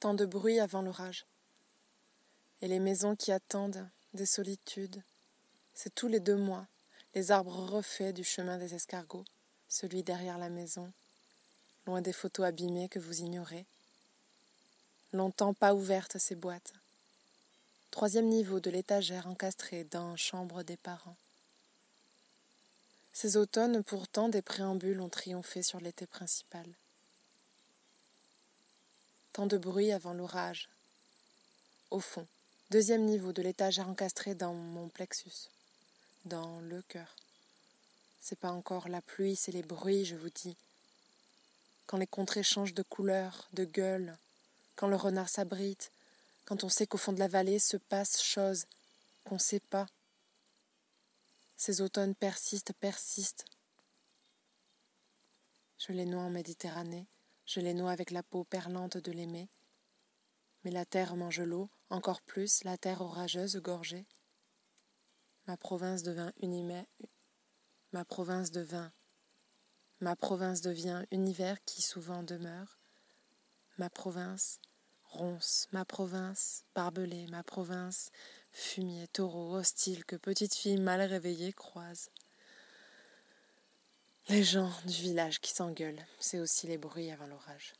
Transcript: tant de bruit avant l'orage. Et les maisons qui attendent, des solitudes, c'est tous les 2 mois, les arbres refaits du chemin des escargots, celui derrière la maison, loin des photos abîmées que vous ignorez. Longtemps pas ouvertes ces boîtes. 3e niveau de l'étagère encastrée dans chambre des parents. Ces automnes, pourtant, des préambules ont triomphé sur l'été principal. Tant de bruit avant l'orage. Au fond, 2e niveau de l'étagère encastrée dans mon plexus, dans le cœur. C'est pas encore la pluie, c'est les bruits, je vous dis. Quand les contrées changent de couleur, de gueule, quand le renard s'abrite, quand on sait qu'au fond de la vallée se passe chose qu'on sait pas. Ces automnes persistent. Je les noie en Méditerranée, je les noie avec la peau perlante de l'émé. Mais la terre mange l'eau, encore plus la terre orageuse gorgée. Ma province devient univers qui souvent demeure. Ma province, ronce, ma province, barbelée, ma province, fumier, taureau, hostile, que petite fille mal réveillée croise. Les gens du village qui s'engueulent, c'est aussi les bruits avant l'orage.